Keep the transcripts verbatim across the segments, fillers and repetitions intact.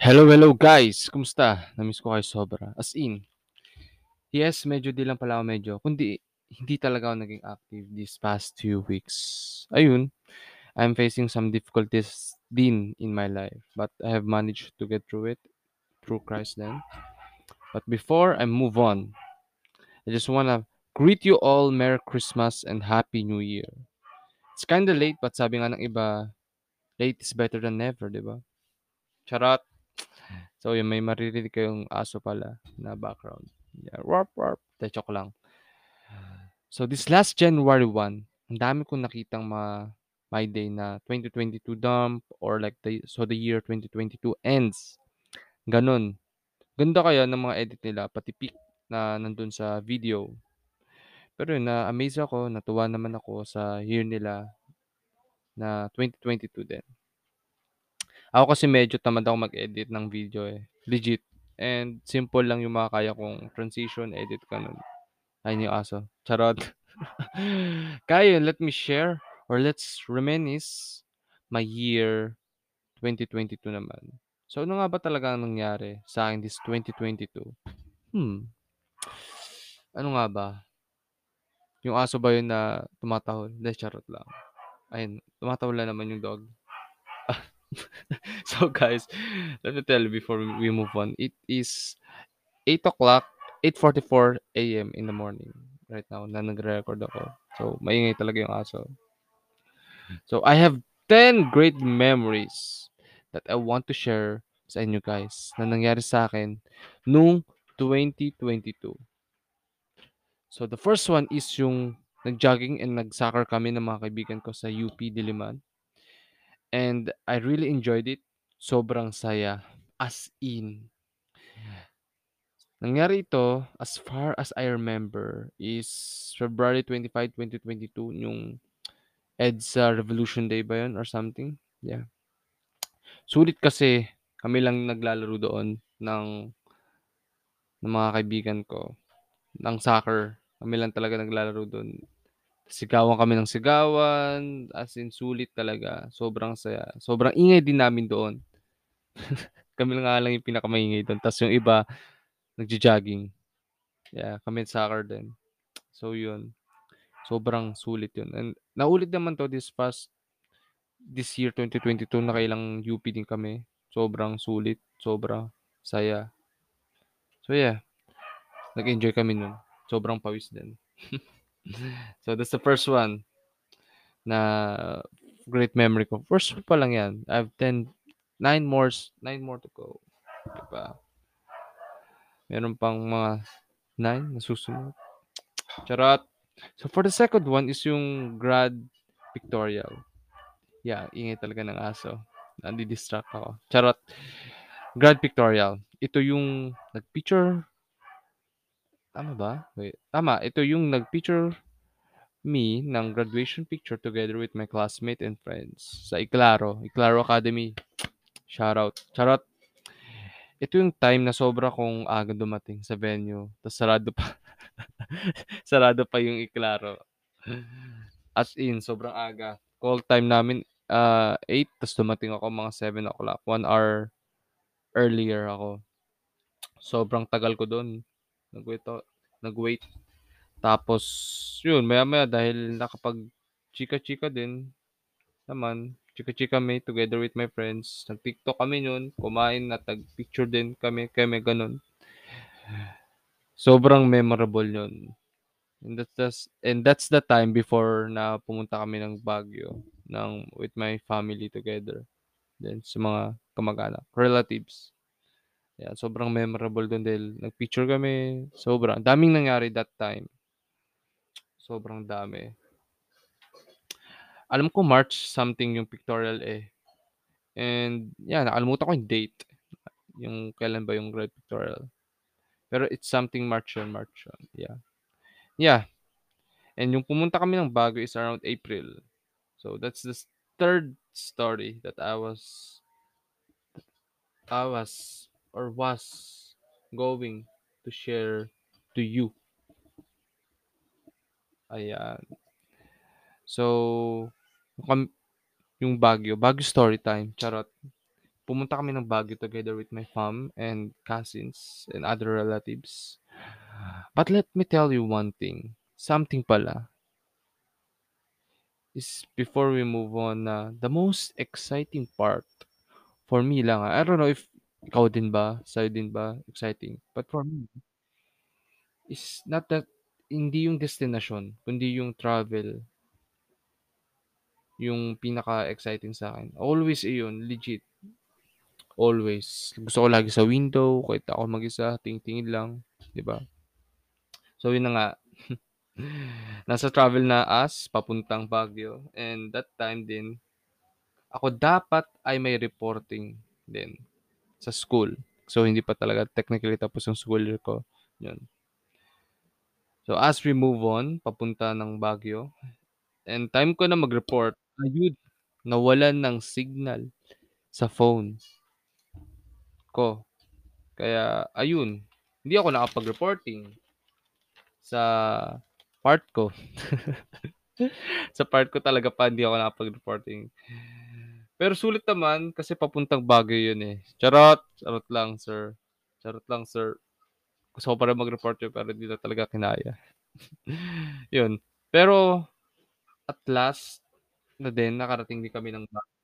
Hello, hello guys! Kumusta? Namiss ko kayo sobra. As in, yes, medyo di lang pala ako medyo, kundi hindi talaga ako naging active these past few weeks. Ayun, I'm facing some difficulties din in my life, but I have managed to get through it through Christ then. But before I move on, I just wanna greet you all Merry Christmas and Happy New Year. It's kinda late, but sabi nga ng iba, late is better than never, di ba? Charot! So, yun, may maririnig kayong aso pala na background. Yeah, warp, warp. Tachok lang. So, this last January first, ang dami kong nakitang mga my day na twenty twenty-two dump or like, the, so the year twenty twenty-two ends. Ganun. Ganda kaya ng mga edit nila, pati pic na nandun sa video. Pero yun, na-amaze ako, natuwa naman ako sa year nila na twenty twenty-two din. Ako kasi medyo tamad ako mag-edit ng video eh. Legit. And simple lang yung mga kaya kong transition, edit ka nun. Ayun yung aso. Charot. Kaya, let me share or let's reminisce my year twenty twenty-two naman. So, ano nga ba talaga ang nangyari sa akin this twenty twenty-two? Hmm. Ano nga ba? Yung aso ba yun na tumatahol? Hindi, charot lang. Ayun, tumatahol lang naman yung dog. So guys, let me tell you before we move on. It is eight o'clock, eight forty-four a.m. in the morning right now na nagre-record ako. So, maingay talaga yung aso. So, I have ten great memories that I want to share sa inyo guys na nangyari sa akin noong twenty twenty-two. So, the first one is yung nag-jogging and nag-soccer kami ng mga kaibigan ko sa U P Diliman. And I really enjoyed it. Sobrang saya. As in. Nangyari ito, as far as I remember, is February twenty-fifth, twenty twenty-two, yung EDSA Revolution Day ba yun or something? Yeah. Sulit kasi kami lang naglalaro doon ng, ng mga kaibigan ko. Ng soccer. Kami lang talaga naglalaro doon. Sigawan kami ng sigawan, as in sulit talaga, sobrang saya. Sobrang ingay din namin doon. Kami lang nga lang yung pinakamaingay doon, tapos yung iba, nagja-jogging. Yeah, kami sa soccer din. So yun, sobrang sulit yun. And naulit naman to this past, this year twenty twenty-two, nakailang U P din kami. Sobrang sulit, sobrang saya. So yeah, nag-enjoy kami nun. Sobrang pawis din. So, that's the first one na great memory ko. First pa lang yan. I have ten, nine more, nine more to go. Diba? Meron pang mga nine na susunod. Charot. So, for the second one is yung grad pictorial. Yeah, ingay talaga ng aso. Nandi-distract ako. Charot. Grad pictorial. Ito yung nag-picture. Tama ba? Wait. Tama. Ito yung nag-picture me ng graduation picture together with my classmate and friends sa Iklaro. Iklaro Academy. Shoutout. Charot. Ito yung time na sobra kong aga dumating sa venue. Tapos sarado pa. Sarado pa yung Iklaro. As in, sobrang aga. Call time namin uh, eight. Tapos dumating ako mga seven o'clock. One hour earlier ako. Sobrang tagal ko doon. Nag-wait, nag-wait. Tapos, yun, maya-maya dahil nakapag chika-chika din. Naman, chika-chika kami together with my friends. Nag-TikTok kami yun. Kumain at nag-picture din kami. Kaya may ganun. Sobrang memorable yun. And that's, just, and that's the time before na pumunta kami ng Baguio ng, with my family together. Then, sa mga kamag-anak, relatives. Yeah, sobrang memorable doon dahil nag-picture kami. Sobrang daming nangyari that time. Sobrang dami. Alam ko March something yung pictorial eh. And yeah, nakalimutan ko yung date. Yung kailan ba yung grad pictorial. Pero it's something March yun, March yun. Yeah. Yeah. And yung pumunta kami ng Baguio is around April. So that's the third story that I was... I was... or was going to share to you. Ayan. So, yung Baguio. Baguio story time. Charot. pumunta kami ng Baguio together with my mom and cousins and other relatives. But let me tell you one thing. Something pala. Is before we move on, uh, the most exciting part for me lang. ah, I don't know if ikaw din ba, sa'yo din ba, exciting. But for me, is not that, hindi yung destination, kundi yung travel. Yung pinaka-exciting sa akin. Always iyon, legit. Always. Gusto ko lagi sa window, kahit ako mag-isa, ting-tingin lang. Diba? So yun na nga. Nasa travel na as, papuntang Baguio. And that time din, ako dapat ay may reporting din sa school. So hindi pa talaga technically tapos yung school year ko. Yun. So as we move on, papunta ng Baguio. And time ko na mag-report, ayun, nawalan ng signal sa phone ko. Kaya, ayun, hindi ako nakapag-reporting sa part ko. Sa part ko talaga pa, hindi ako nakapag-reporting. Pero sulit naman, kasi papuntang Baguio yun eh. Charot! Charot lang, sir. Charot lang, sir. Gusto ko pa rin mag-report yun, pero hindi na talaga kinaya. Yun. Pero, at last, na din, nakarating din kami ng Baguio.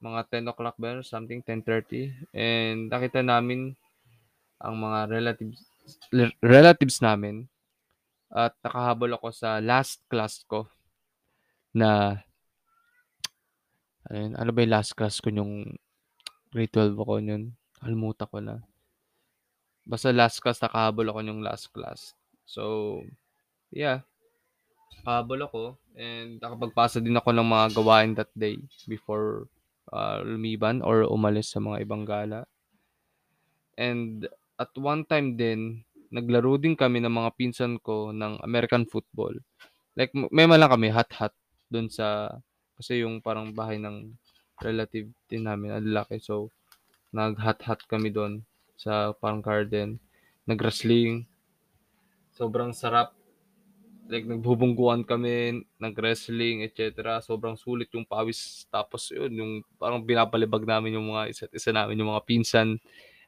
Mga ten o'clock ba, something, ten thirty. And nakita namin ang mga relatives relatives namin at nakahabol ako sa last class ko na ano, yun, ano ba yung last class ko yung grade twelve ako yun, halmuta ko na basta last class, nakahabol ako yung last class. So yeah, nakahabol ako and nakapagpasa din ako ng mga gawain that day before uh, lumiban or umalis sa mga ibang gala. And at one time din, naglaro din kami ng mga pinsan ko ng American football. Like, may malang kami, hat-hat, doon sa, kasi yung parang bahay ng relative din namin, alaki. So, nag-hat-hat kami doon sa parang garden. Nag-wrestling. Sobrang sarap. Like, nagbubungguan kami, nag-wrestling, et cetera. Sobrang sulit yung pawis. Tapos, yun, yung parang binapalibag namin yung mga isa't isa namin, yung mga pinsan.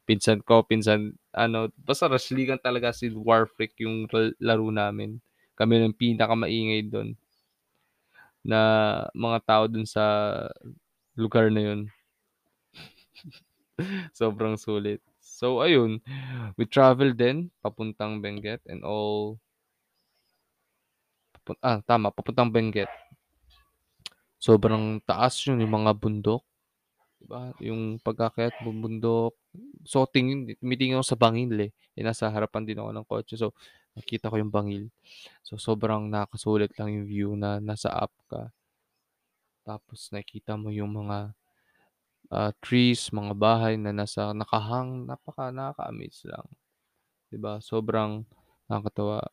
Pinsan ko, pinsan, ano, basta wrestlingan talaga si War Freak yung laro namin. Kami yung pinakamaingay doon na mga tao doon sa lugar na yun. Sobrang sulit. So, ayun, we travel din, papuntang Benguet and all. Papun- ah, tama, papuntang Benguet. Sobrang taas yun, yung mga bundok. Diba? Yung pagkakayat, bundok. So, tingin, tumitingin ako sa bangil eh. E, nasa harapan din ako ng kotse. So, nakita ko yung bangil. So, sobrang nakasulit lang yung view na nasa up ka. Tapos, nakita mo yung mga uh, trees, mga bahay na nasa nakahang. Napaka, nakaka-amaze lang. Diba? Sobrang nakakatawa.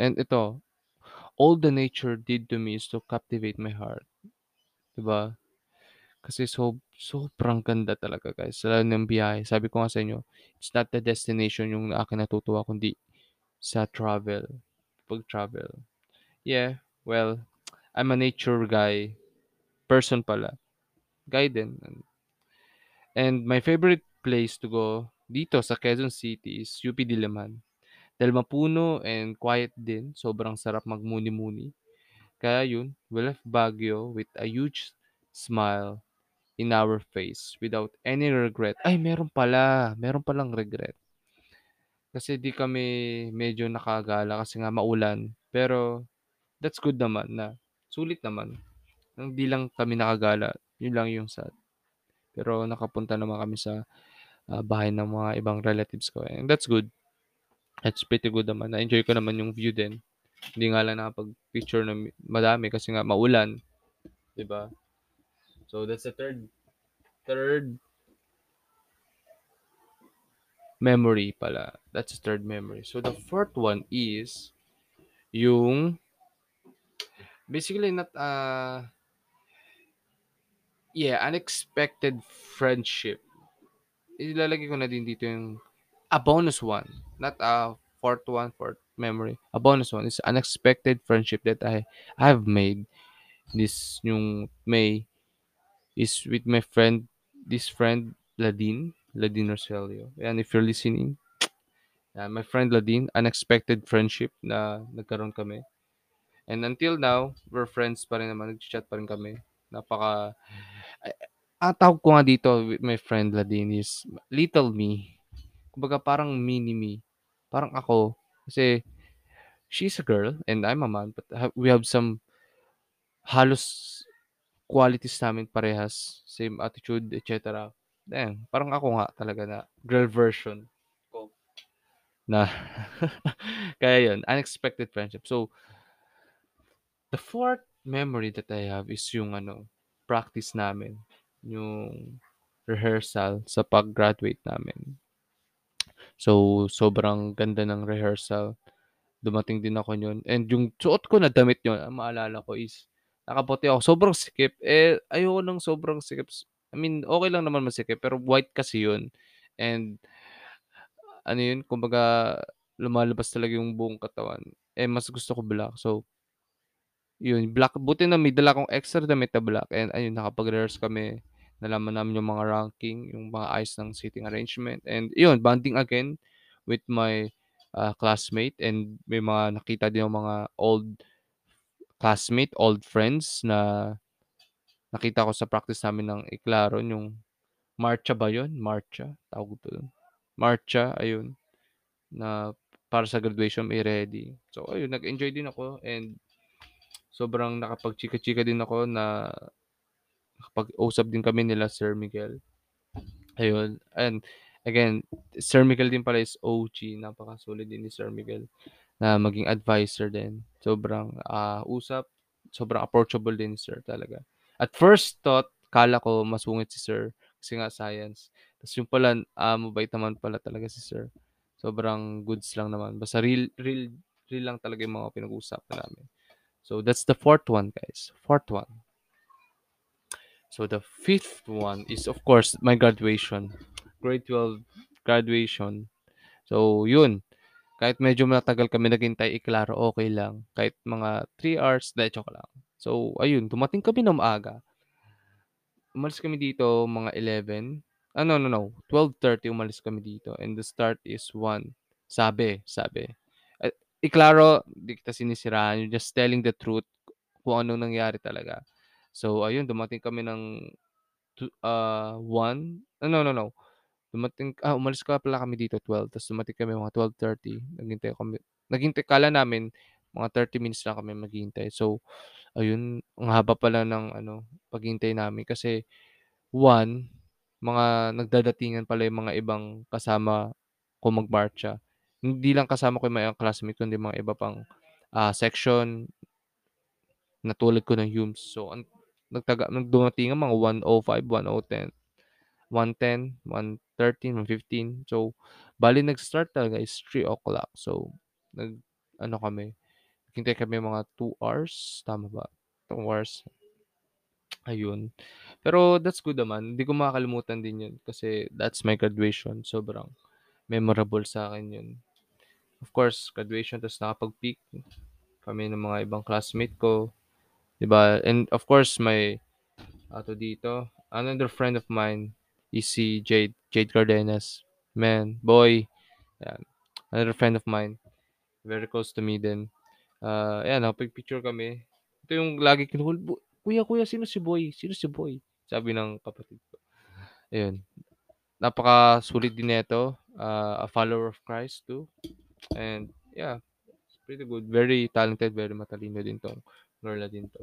And ito, all the nature did to me is to captivate my heart. Diba? Kasi so, sobrang ganda talaga guys. Lalo ng biyahe. Sabi ko nga sa inyo, it's not the destination yung akin natutuwa, kundi sa travel. Pag-travel. Yeah, well, I'm a nature guy. Person pala. Guy din. And my favorite place to go dito sa Quezon City is U P Diliman. Dahil mapuno and quiet din. Sobrang sarap magmuni-muni. Kaya yun, we left Baguio with a huge smile in our face without any regret. Ay, meron pala. Meron palang regret. Kasi di kami medyo nakagala kasi nga maulan. Pero that's good naman na sulit naman. Hindi lang kami nakagala. Yun lang yung sad. Pero nakapunta naman kami sa uh, bahay ng mga ibang relatives ko. And that's good. That's pretty good naman. Na-enjoy ko naman yung view din. Hindi nga lang nakapag-picture na madami kasi nga maulan. Diba? So, that's the third third memory pala. That's the third memory. So, the fourth one is yung basically not uh yeah, unexpected friendship. Ilalagay ko na din dito yung a bonus one. Not a fourth one, fourth memory. A bonus one is unexpected friendship that I have made. This yung may is with my friend this friend, Ladin, Ladin or Celio. And if you're listening, uh, my friend Ladin, unexpected friendship na nagkaroon kami. And until now, we're friends pa rin naman. Nag-chat pa rin kami. Napaka... Ang tawag ko nga dito, my friend Ladin, is little me. Kumbaga parang mini me. Parang ako. Kasi she's a girl and I'm a man. But we have some halos qualities namin parehas. Same attitude, et cetera. Damn, parang ako nga talaga na girl version ko. Na. Kaya yun, unexpected friendship. So, the fourth memory that I have is yung ano, practice namin, yung rehearsal sa pag-graduate namin. So, sobrang ganda ng rehearsal. Dumating din ako yun. And yung suot ko na damit yun, ang maalala ko is, nakapote ako, sobrang sikip. Eh, ayoko nang sobrang sikip. I mean, okay lang naman masikip, pero white kasi yun. And, ano yun, kumbaga, lumalabas talaga yung buong katawan. Eh, mas gusto ko black. So, yun, black. Buti na may dala kong extra damit na black. And ayun, nakapag-rehearse kami. Nalaman namin yung mga ranking, yung mga eyes ng seating arrangement. And yun, bonding again with my uh, classmate. And may mga nakita din yung mga old classmate, old friends na nakita ko sa practice namin ng Iklaro. Yung Marcha ba yun? Marcha. Tawag ko doon. Marcha, ayun. Na para sa graduation, may ready. So ayun, nag-enjoy din ako. And sobrang nakapag-chika-chika din ako na nakapag-usap din kami nila Sir Miguel. Ayun. And again, Sir Miguel din pala is O G. Napakasolid din ni Sir Miguel na maging advisor din. Sobrang uh, usap, sobrang approachable din Sir talaga. At first thought, kala ko masungit si Sir kasi nga science. Tapos yung pala, uh, mabait naman pala talaga si Sir. Sobrang goods lang naman. Basta real, real, real lang talaga yung mga pinag-usap namin. So, that's the fourth one, guys. Fourth one. So, the fifth one is, of course, my graduation. Grade twelve graduation. So, yun. Kahit medyo matagal kami naghintay, Iklaro, okay lang. Kahit mga three hours, decho ka lang. So, ayun. Tumating kami ng maaga. Umalis kami dito, mga eleven. Ah, no, no, no. twelve thirty umalis kami dito. And the start is one. Sabi, sabi. Iklaro, di kita sinisiraan. You're just telling the truth kung anong nangyari talaga. So, ayun, dumating kami ng uh, one. Oh, no, no, no. Dumating, ah, umalis ka pala kami dito, twelve. Tapos dumating kami mga twelve thirty. Naghintay kami. Naghintay, kala namin, mga thirty minutes lang kami maghintay. So, ayun, ang haba pala ng ano, paghintay namin. Kasi, one, mga nagdadatingan pala yung mga ibang kasama ko magmarcha. Hindi lang kasama ko yung mga classmates, kundi mga iba pang uh, section na tulad ko ng HUMS. So, ang, nagtaga, nagdumating ang mga one oh five, one ten, one ten, one thirteen, one fifteen. So, bali nag-start talaga is three o'clock. So, nag, ano kami, hintay kami mga two hours. Tama ba? two hours. Ayun. Pero, that's good naman. Hindi ko makakalimutan din yun kasi that's my graduation. Sobrang memorable sa akin yun. Of course, graduation, tapos nakapag-peak kami ng mga ibang classmate ko. Diba? And of course, may ato dito, another friend of mine is si Jade, Jade Cardenas. Man, boy. Yan. Another friend of mine. Very close to me din. Uh, yan, nakapag-picture kami. Ito yung lagi kinuhul. Kuya, kuya, sino si boy? Sino si boy? Sabi ng kapatid ko. Ayun. Napaka-sulit din nito. Uh, a follower of Christ too. And yeah, it's pretty good. Very talented, very matalino din tong Lorla din to.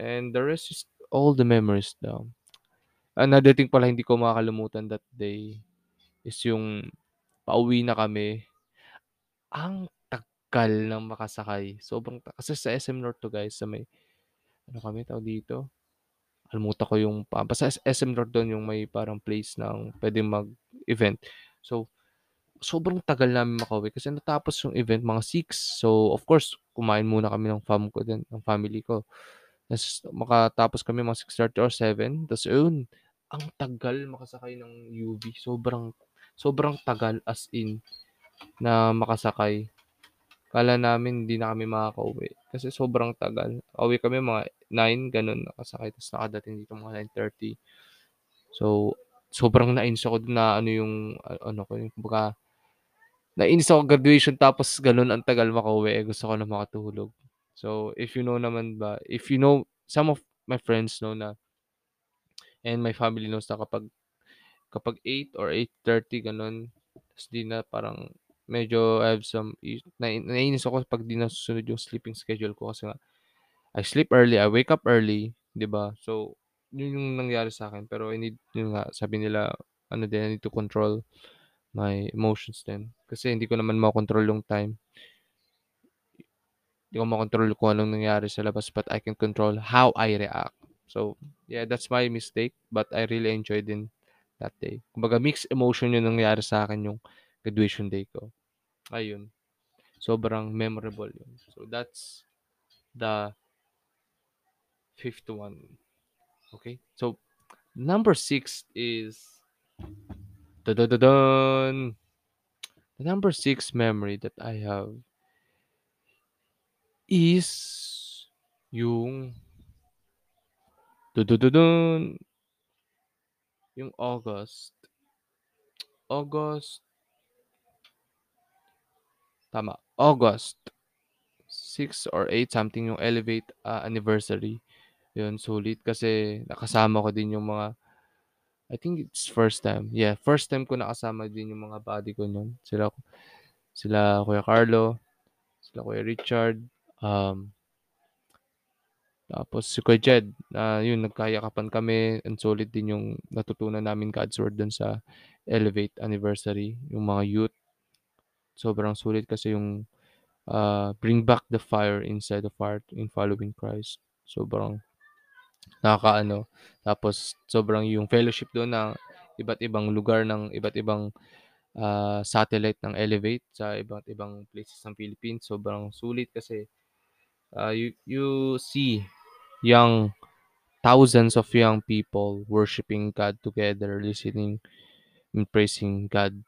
And the rest is all the memories daw. Another thing pala hindi ko makakalimutan that day is yung pauwi na kami. Ang tagal ng makasakay. Sobrang tagal. Kasi sa S M North to guys, sa may ano kami tao dito. Alimutan ko yung basta S M North doon yung may parang place ng pwedeng mag-event. So, sobrang tagal namin makauwi kasi natapos yung event mga six. So, of course, kumain muna kami ng fam ko din, ng family ko. Tapos, makatapos kami mga six thirty or seven. Tapos, yun, ang tagal makasakay ng U V. Sobrang, sobrang tagal as in na makasakay. Kala namin, hindi na kami makakauwi. Kasi sobrang tagal. Uwi kami mga nine, ganun, nakasakay. Tapos, nakadating dito mga nine thirty. So, sobrang na-ins ako na ano yung, ano ko, yung kumbaga, na-ins ako graduation tapos ganun ang tagal makauwi. Eh, gusto ko na makatulog. So, if you know naman ba, if you know, some of my friends know na, and my family knows na kapag, kapag eight or eight thirty, ganun, tapos di na parang, medyo I have some, na, nainis ako pag di nasusunod yung sleeping schedule ko kasi nga, I sleep early, I wake up early, di ba? So, yun yung nangyari sa akin. Pero I need, yun nga, sabi nila, ano din, I need to control my emotions din. Kasi hindi ko naman makontrol yung time. Hindi ko makontrol kung anong nangyari sa labas, but I can control how I react. So, yeah, that's my mistake, but I really enjoyed it that day. Kumbaga, mixed emotion yung nangyari sa akin yung graduation day ko. Ayun. Sobrang memorable yun. So, that's the fifth one. Okay? So, number six is da-da-da-dun! The number six memory that I have is yung da-da-da-dun! Yung August. August. Tama. August. Six or eight something yung Elevate uh, anniversary. Yun, sulit kasi nakasama ko din yung mga, I think it's first time. Yeah, first time ko nakasama din yung mga buddy ko nun. Sila, sila Kuya Carlo, sila Kuya Richard, um, tapos si Kuya Jed. Uh, yun, nagkayakapan kami. And sulit din yung natutunan namin God's Word dun sa Elevate Anniversary. Yung mga youth. Sobrang sulit kasi yung uh, bring back the fire inside of heart in following Christ. Sobrang nakakaano. Tapos, sobrang yung fellowship doon ng iba't ibang lugar ng iba't ibang uh, satellite ng Elevate sa iba't ibang places ng Philippines. Sobrang sulit kasi uh, you, you see young, thousands of young people worshiping God together, listening and praising God's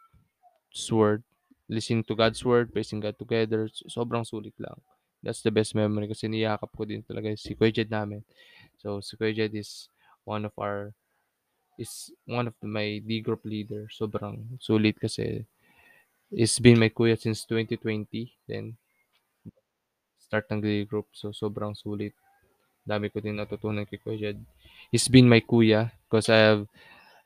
Word. Listening to God's Word, praising God together. Sobrang sulit lang. That's the best memory kasi niyakap ko din talaga si Kuya Jed namin. So, si Kuya Jed is one of our, is one of my D group leader. Sobrang sulit kasi it's been my kuya since twenty twenty. Then, start ng D group. So, sobrang sulit. Dami ko din natutunan kay Kuya Jed. He's been my kuya because I have,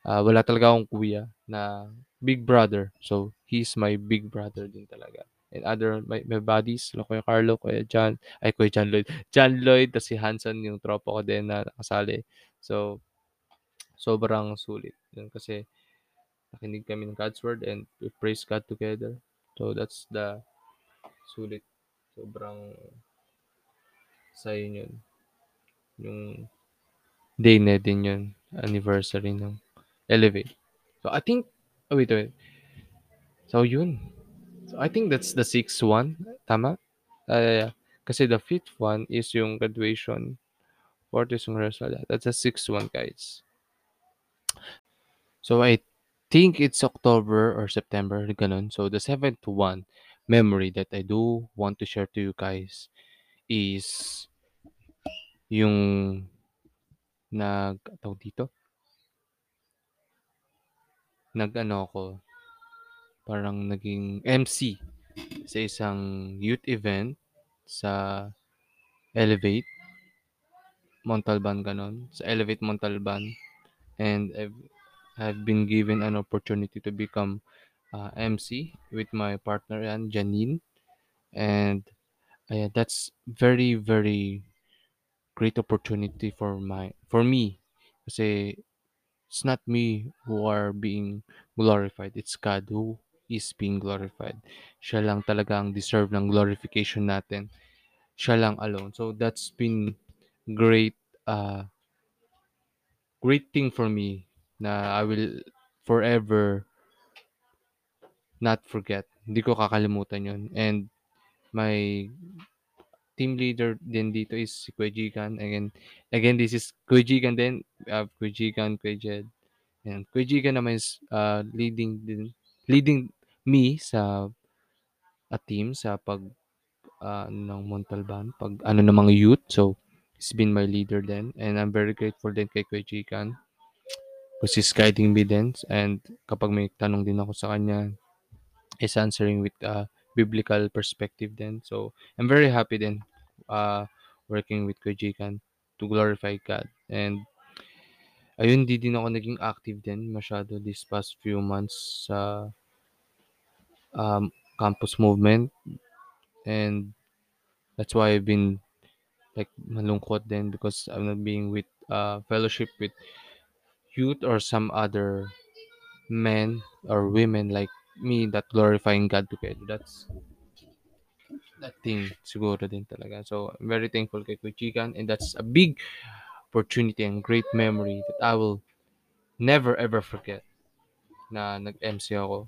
uh, wala talaga akong kuya na big brother. So, he's my big brother din talaga. And other, my, my buddies, Kuya Carlo, Kuya John, ay Kuya John Lloyd, John Lloyd, tapos si Hansen, yung tropa ko din na nakasali. So, sobrang sulit. Yun, kasi, nakinig kami ng God's Word and we praise God together. So, that's the sulit. Sobrang sayo yun. Yung day na din yun. Anniversary ng Elevate. So, I think, oh, wait, wait. So, yun. So, I think that's the sixth one. Tama? Uh, yeah, yeah. Kasi the fifth one is yung graduation. Fourth is yung rehearsal. That's the sixth one, guys. So, I think it's October or September. Ganun. So, the seventh one memory that I do want to share to you guys is yung nag, tawag dito? Nag, ano ako? Parang naging M C sa isang youth event sa Elevate Montalban ganon. Sa Elevate Montalban. And I've, I've been given an opportunity to become uh, M C with my partner, yan, Janine. And uh, that's very, very great opportunity for my for me. Kasi it's not me who are being glorified. It's God who is being glorified. Siya lang talaga ang deserve ng glorification natin. Siya lang alone. So that's been great, uh, great thing for me na I will forever not forget. Hindi ko kakalimutan yun. And my team leader din dito is si Kwejigan. Again, again, this is Kwejigan din. We have Kwejigan, Kuya Jed. And Kwejigan naman is uh, leading din, leading me sa a team sa pag uh, ng Montalban, pag ano ng mga youth. So, he's been my leader then. And I'm very grateful din kay Kuya Jikan. because he's guiding me then. And kapag may tanong din ako sa kanya, is answering with a uh, biblical perspective then. So I'm very happy then uh, working with Kwejigan to glorify God. And ayun, di din ako naging active din masyado these past few months sa uh, um, campus movement. And that's why I've been like malungkot din because I'm not being with uh, fellowship with youth or some other men or women like me that glorifying God together. That's that thing siguro din talaga. So I'm very thankful kay Kwejigan, and that's a big opportunity and great memory that I will never ever forget na nag-M C ako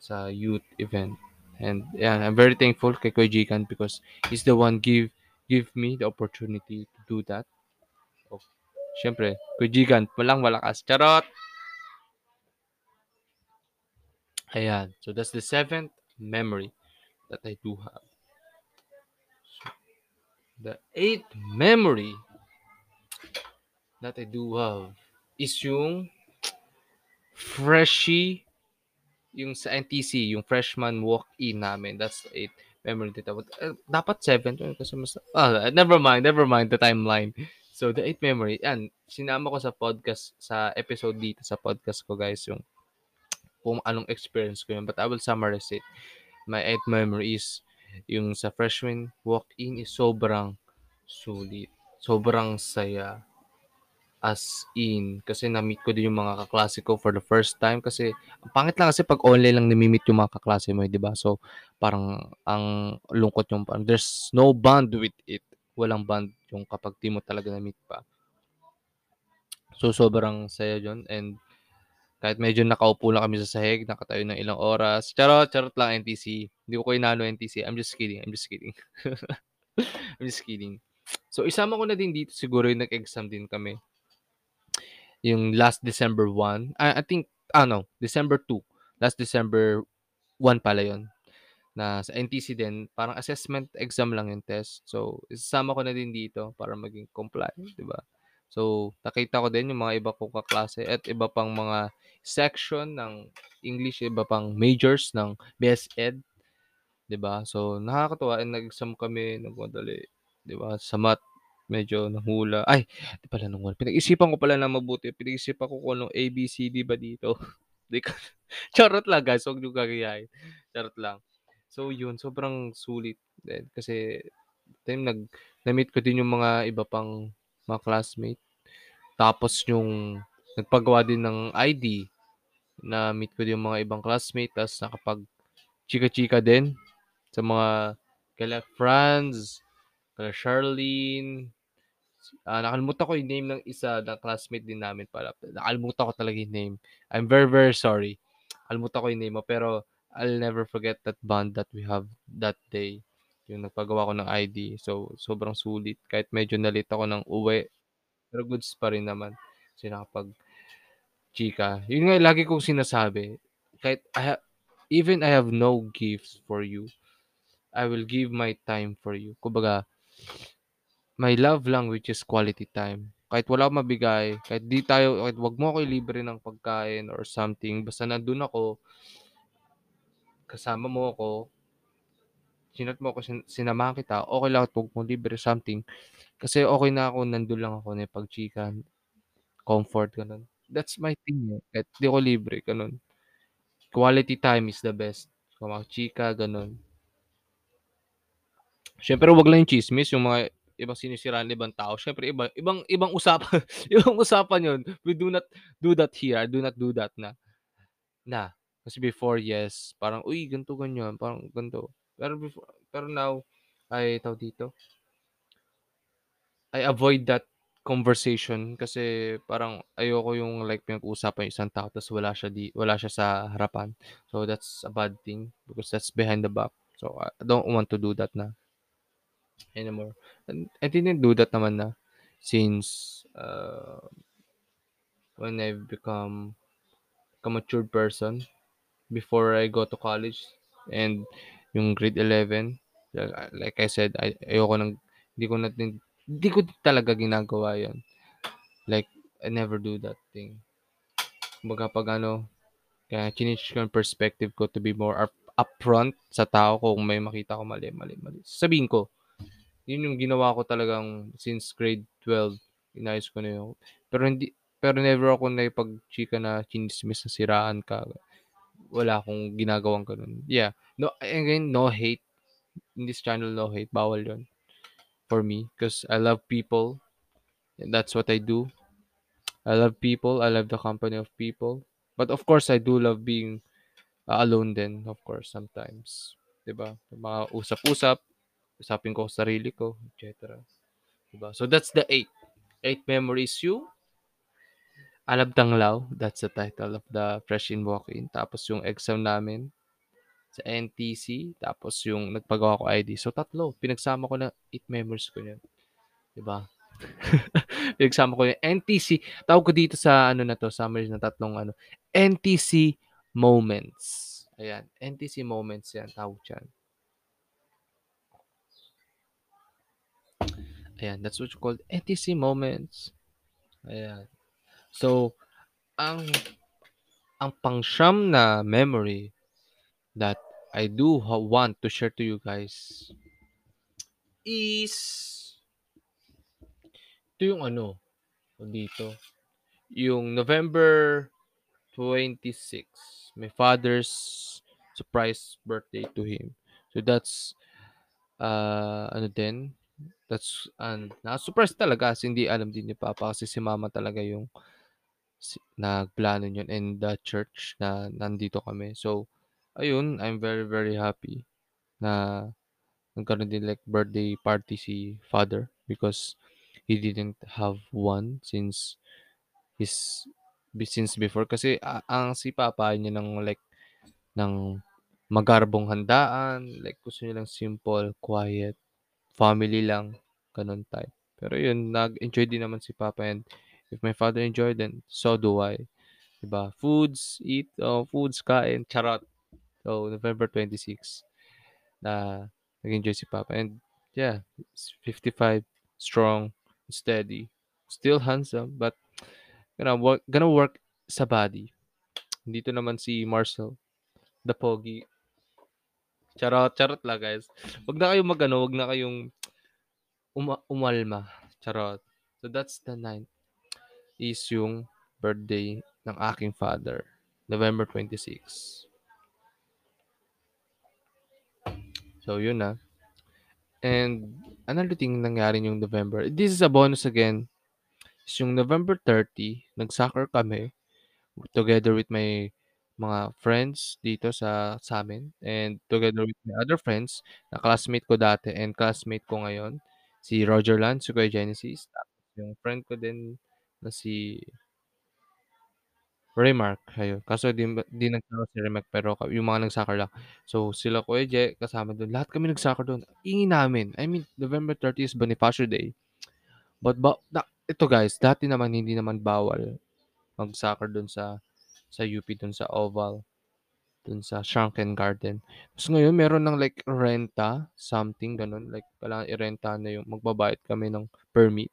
sa youth event. And yeah, I'm very thankful kay Kwejigan because he's the one give give me the opportunity to do that. Oh, syempre, Kwejigan, walang malakas. Charot! Ayan. So that's the seventh memory that I do have. So, the eighth memory that I do have is yung freshie, yung sa N T C, yung freshman walk-in namin. That's the eighth memory that I would, uh, dapat seventh kasi mas, ah, never mind, never mind the timeline. So the eighth memory, yan, sinama ko sa podcast, sa episode dito sa podcast ko guys, yung kung anong experience ko yun, but I will summarize it. My eighth memory is yung sa freshman walk-in is sobrang sulit, sobrang saya. As in, kasi na-meet ko din yung mga kaklase ko for the first time. Kasi, ang pangit lang kasi pag online lang nami-meet yung mga kaklase mo, di ba? So, parang ang lungkot yung, parang, there's no bond with it. Walang bond yung kapag di mo talaga na-meet pa. So, sobrang saya yun. And, kahit medyo nakaupo lang kami sa sahig, nakatayo ng ilang oras. Charot, charot lang N T C. Hindi ko kayo nalo N T C. I'm just kidding, I'm just kidding. I'm just kidding. So, isama ko na din dito. Siguro yung nag-exam din kami. Yung last December first, I, I think, ah no, December second. Last December first pala yun. Na sa N T C din, parang assessment exam lang yung test. So, isasama ko na din dito para maging compliant, di ba? So, nakita ko din yung mga iba ko kaklase at iba pang mga section ng English, iba pang majors ng B S. Ed. Di ba? So, nakakatawa. Nag-exam kami, nagmadali, di ba? Sa math. Medyo nahula. Ay, di pala nung wala. Pinag-isipan ko pala na mabuti. Pinag-isipan ko kung anong A, B, C, D ba dito. Charot lang guys. Huwag nyo gagayain. Charot lang. So yun, sobrang sulit. Then, kasi time nag, na-meet ko din yung mga iba pang mga classmate. Tapos yung nagpagawa din ng I D. Na-meet ko din yung mga ibang classmate. Tapos nakapag-chika-chika din sa mga kala friends. Kala Charlene. Uh, nakalimutan ko yung name ng isa ng classmate din namin pala. Nakalimutan ko talaga yung name. I'm very, very sorry. Nakalimutan ko yung name mo. Pero I'll never forget that bond that we have that day. Yung nagpagawa ko ng I D. So, sobrang sulit. Kahit medyo nalit ako ng uwi. Pero goods pa rin naman. Kasi nakapag-chika. Yun nga, lagi kong sinasabi. Kahit, I ha- even I have no gifts for you. I will give my time for you. Kumbaga, my love language is quality time. Kahit wala akong mabigay, kahit di tayo, kahit wag mo ako ilibre ng pagkain or something, basta nandun ako, kasama mo ako, sinat mo ako, sinamahan kita, okay lang at wag mo libre something. Kasi okay na ako, nandun lang ako na pag-chikan, comfort, ganun. That's my thing. Kahit di ko libre, ganun. Quality time is the best. Kung mag-chika, ganun. Siyempre, wag lang yung chismis, yung mga ibang sinisiraan ng ibang tao. Siyempre, iba, ibang, ibang usapan. Ibang usapan yun. We do not do that here. I do not do that na. Na. Kasi before, yes. Parang, uy, ganito, ganyan. Parang, ganito. Pero, before, pero now, ay, tao dito. I avoid that conversation kasi parang ayoko yung like pinag-uusapan yung isang tao tapos wala siya, di, wala siya sa harapan. So, that's a bad thing because that's behind the back. So, I don't want to do that na. Anymore. And I didn't do that naman na since uh, when I've become a matured person before I go to college and yung grade eleven like I said ay- ayoko nang hindi ko natin hindi ko talaga ginagawa yan. Like I never do that thing. Kumbaga pag ano, kaya change ko yung perspective ko to be more up- upfront sa tao ko. Kung may makita ko mali, mali, mali, sabihin ko. Yun yung ginawa ko talagang since grade twelve. Inayos ko na yun. Pero hindi, pero never ako na ipag-chika na chinismis na siraan ka. Wala akong ginagawang ganun. Yeah. No, again, no hate. In this channel, no hate. Bawal yun. For me. Because I love people. And that's what I do. I love people. I love the company of people. But of course, I do love being uh, alone then, of course, sometimes. Diba? Mga usap-usap, usapin ko sa sarili ko, et cetera. Diba? So, that's the eight. Eight memories you. Alab Tanglaw, that's the title of the Fresh In Walk-In. Tapos yung exam namin sa N T C. Tapos yung nagpagawa ko I D. So, tatlo. Pinagsama ko na eight memories ko yan. Diba? Pinagsama ko yung N T C. Tawag ko dito sa ano na to, summary na tatlong ano, N T C moments. Ayan, N T C moments yan, tawag yan. Ayan, that's what you call N T C moments. Ayan. So, ang ang pangsyam na memory that I do want to share to you guys is ito yung ano, dito. Yung November twenty-sixth, my father's surprise birthday to him. So that's, uh, ano din, that's, uh, na-surprise talaga. Kasi hindi alam din ni Papa kasi si Mama talaga yung si, nagplano yun in the church na nandito kami. So, ayun, I'm very, very happy na nagkaroon din like birthday party si Father because he didn't have one since his since before kasi uh, ang si Papa niya ng like ng magarbong handaan, like gusto niya lang simple, quiet, family lang, ganun type. Pero yun, nag-enjoy din naman si Papa and if my father enjoyed, then so do I. Diba? Foods, eat, oh, foods, kain, charot. So, November twenty-sixth na uh, nag-enjoy si Papa and yeah, fifty-five, strong, steady, still handsome, but gonna work, gonna work sa body. Dito naman si Marcel, the pogi. Charot, charot la guys. Wag na kayong magano, wag na kayong uma, umalma. Charot. So that's the ninth is yung birthday ng aking father, November twenty-sixth. So yun na. And another thing nangyari yung November. This is a bonus again. It's yung November thirtieth, nag-soccer kami together with my mga friends dito sa, sa amin. And together with my other friends, na classmate ko dati and classmate ko ngayon, si Roger Land, si Kuya Genesis. Yung friend ko din na si Remark. Ayun. Kaso di, di nagkaroon si Remark pero yung mga nagsoccer lang. So sila ko eh, Jay, kasama doon. Lahat kami nagsoccer doon. Ingi namin. I mean, November thirtieth is Bonifacio Day. But, but na, ito guys, dati naman hindi naman bawal magsoccer doon sa sa U P, doon sa Oval, doon sa Sunken Garden. So ngayon, meron ng like renta, something ganun. Like kailangan i-renta na yung magbabayad kami ng permit.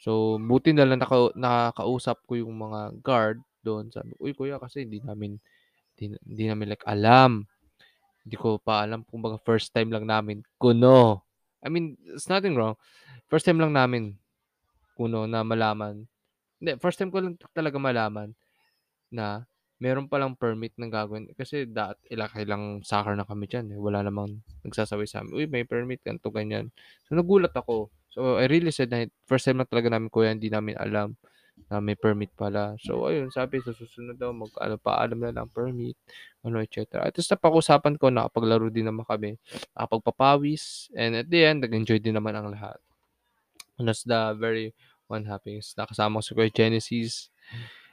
So, buti na lang naka, nakakausap ko yung mga guard doon. Sabi, uy kuya, kasi hindi namin, hindi namin like alam. Hindi ko pa alam kung baga first time lang namin. Kuno. I mean, it's nothing wrong. First time lang namin. Kuno na malaman. Hindi, first time ko lang talaga malaman na meron palang permit ng gagawin. Kasi dahil ilakay lang soccer na kami dyan. Eh. Wala namang nagsasaway sa amin. Uy, may permit, ganito, ganyan. So, nagulat ako. So, I really said na first time lang talaga namin kuya, hindi namin alam na may permit pala. So, ayun, sabi, sa susunod daw, mag, ano, paalam na lang permit, ano, et cetera. At least, napag-usapan ko, nakapaglaro din naman kami, nakapagpapawis, and at the end, nag-enjoy din naman ang lahat. And that's the very one happiness. Nakasama ko si Kuya Genesis.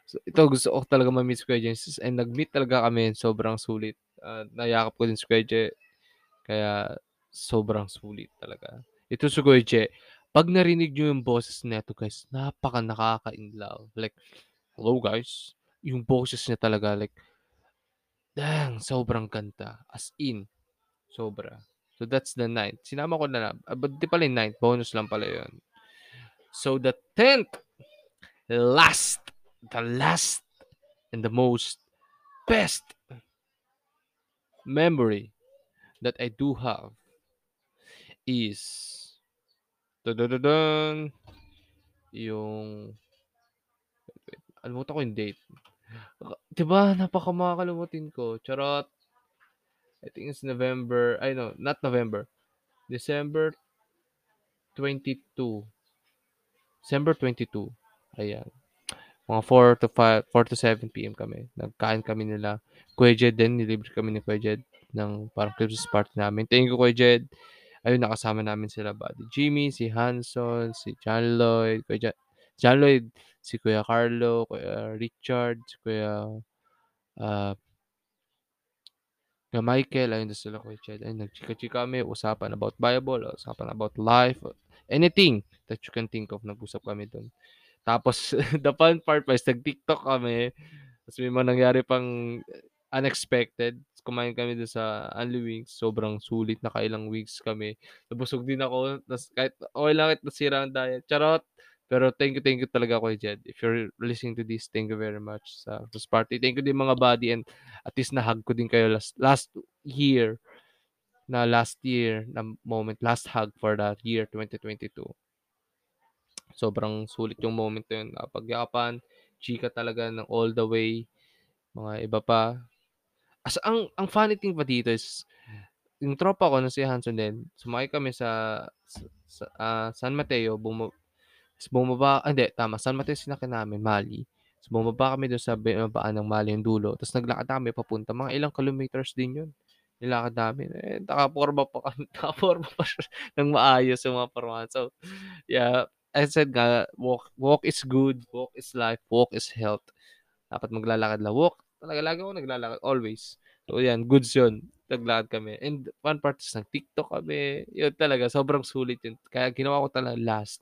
So, ito, gusto ko talaga ma-meet si Kuya Genesis, and nag-meet talaga kami, sobrang sulit. Uh, nayakap ko din si Kuya Jed, kaya sobrang sulit talaga. Ito si Kuya Jed. Pag narinig nyo yung boses nito guys, napaka nakaka-inlove. Like, hello guys. Yung boses niya talaga, like, dang, sobrang ganda. As in, sobra. So, that's the ninth. Sinama ko na lang. But di pala yung ninth. Bonus lang pala yun. So, the tenth, last, the last and the most best memory that I do have is da-da-da-dan yung alimutan ko yung date. Diba? Napakamakalimutin ko. Charot. I think it's November. I know, not November. December twenty-second. December twenty-second. Ayan. Mga four to five, four to seven p.m. kami. Nagkain kami nila. Kuya Jed din. Nilibre kami ni Kuya Jed ng parang Christmas party namin. Thank you, Kuya Jed. Ayun, nakasama namin sila ba. Si Jimmy, si Hansen, si John Lloyd, Kuya J- John Lloyd, si Kuya Carlo, Kuya Richard, si Kuya uh, na Michael, ayun na sila Kuya Jed. Ayun, nagchika-chika kami, usapan about Bible, usapan about life, anything that you can think of, nag-usap kami doon. Tapos, the fun part pa is, nag-TikTok kami, tapos may mga nangyari pang unexpected. Kumain kami doon sa Unli Wings. Sobrang sulit. Nakailang weeks kami. Nabusog din ako. Nas, kahit okay lang kahit nasira ang diet. Charot! Pero thank you, thank you talaga Kuya Jed. If you're listening to this, thank you very much sa first party. Thank you din mga buddy and at least nahag ko din kayo last, last year na last year na moment. Last hug for that year twenty twenty-two. Sobrang sulit yung moment na yun. Napagyapan. Chika talaga ng all the way. Mga iba pa. As, ang ang funny thing pa dito is yung tropa ko na si Hanson din, sumakay kami sa, sa, sa uh, San Mateo, bum- bumaba, ah, hindi, tama, San Mateo sinakyan namin, Mali. So, bumaba kami doon sa binabaan ng Mali yung dulo, tapos naglakad kami papunta, mga ilang kilometers din yun, nilakad namin, eh, nakaporma pa, nakaporma pa ng maayos yung mga pormahan. So, yeah, I said nga, walk, walk is good, walk is life, walk is health. Dapat maglalakad la, walk. Talaga lagi ako naglalakad, always. So, yan, goods yun. Naglakad kami. And one part is nag-TikTok kami. Yun talaga, sobrang sulit yun. Kaya ginawa ko talaga last.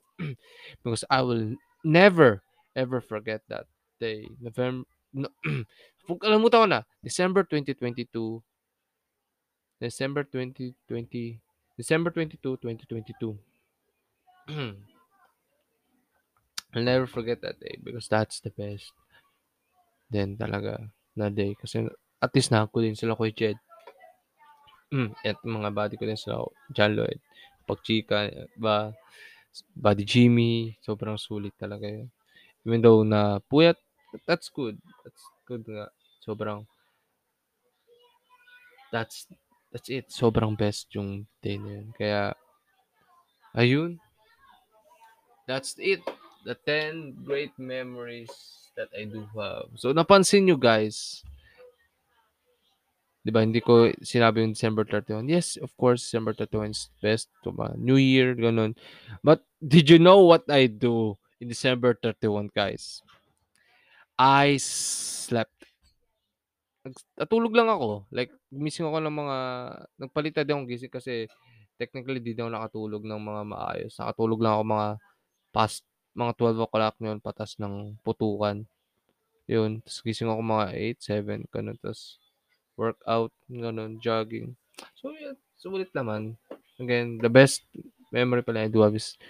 Because I will never, ever forget that day. November, no, alamutan ko na, December twenty twenty-two. December twenty twenty. December twenty-second, twenty twenty-two. I'll never forget that day because that's the best. Then talaga, na day. Kasi at least nakaku din sila Kuya Jed. Mm, at mga buddy ko din sila John Lloyd. Pagchika, ba, buddy Jimmy. Sobrang sulit talaga yun. Even though na puyat, that's good. That's good nga. Sobrang, that's, that's it. Sobrang best yung day na yun. Kaya, ayun. That's it. The ten great memories that I do have. So, napansin nyo guys. Diba, hindi ko sinabi yung December thirty-first. Yes, of course, December thirty-first is best. Diba? New Year, ganun. But, did you know what I do in December thirty-first, guys? I slept. Natulog lang ako. Like, missing ako ng mga... Nagpalitan din akong gising kasi technically, di na ako nakatulog ng mga maayos. Nakatulog lang ako mga past mga twelve o'clock yun, patas ng putukan. Yun. Tapos gising ako mga eight, seven, ganun. Tapos workout, ganun, jogging. So, yun. Sulit naman. Again, the best memory pala I do have is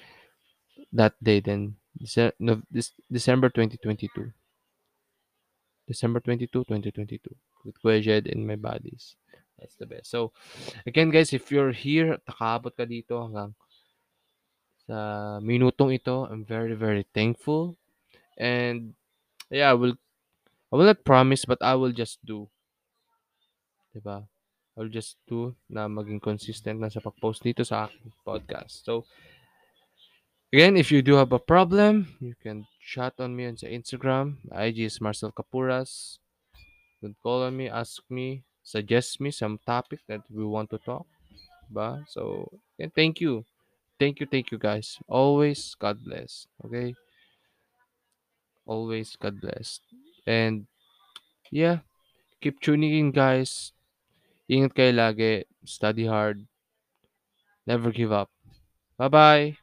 that day then. December twenty twenty-two. December twenty-second, twenty twenty-two. With Kuya Jed and my buddies. That's the best. So, again guys, if you're here, takabot ka dito hanggang sa minutong ito, I'm very, very thankful. And, yeah, I will, I will not promise, but I will just do. Diba? I will just do na maging consistent na sa pag-post dito sa aking podcast. So, again, if you do have a problem, you can chat on me on sa Instagram. I G is Marchel Capuras. You can call on me, ask me, suggest me some topic that we want to talk. Diba? So, and thank you. Thank you, thank you guys. Always God bless. Okay? Always God bless. And yeah, keep tuning in guys. Ingat kayo lagi. Study hard. Never give up. Bye-bye.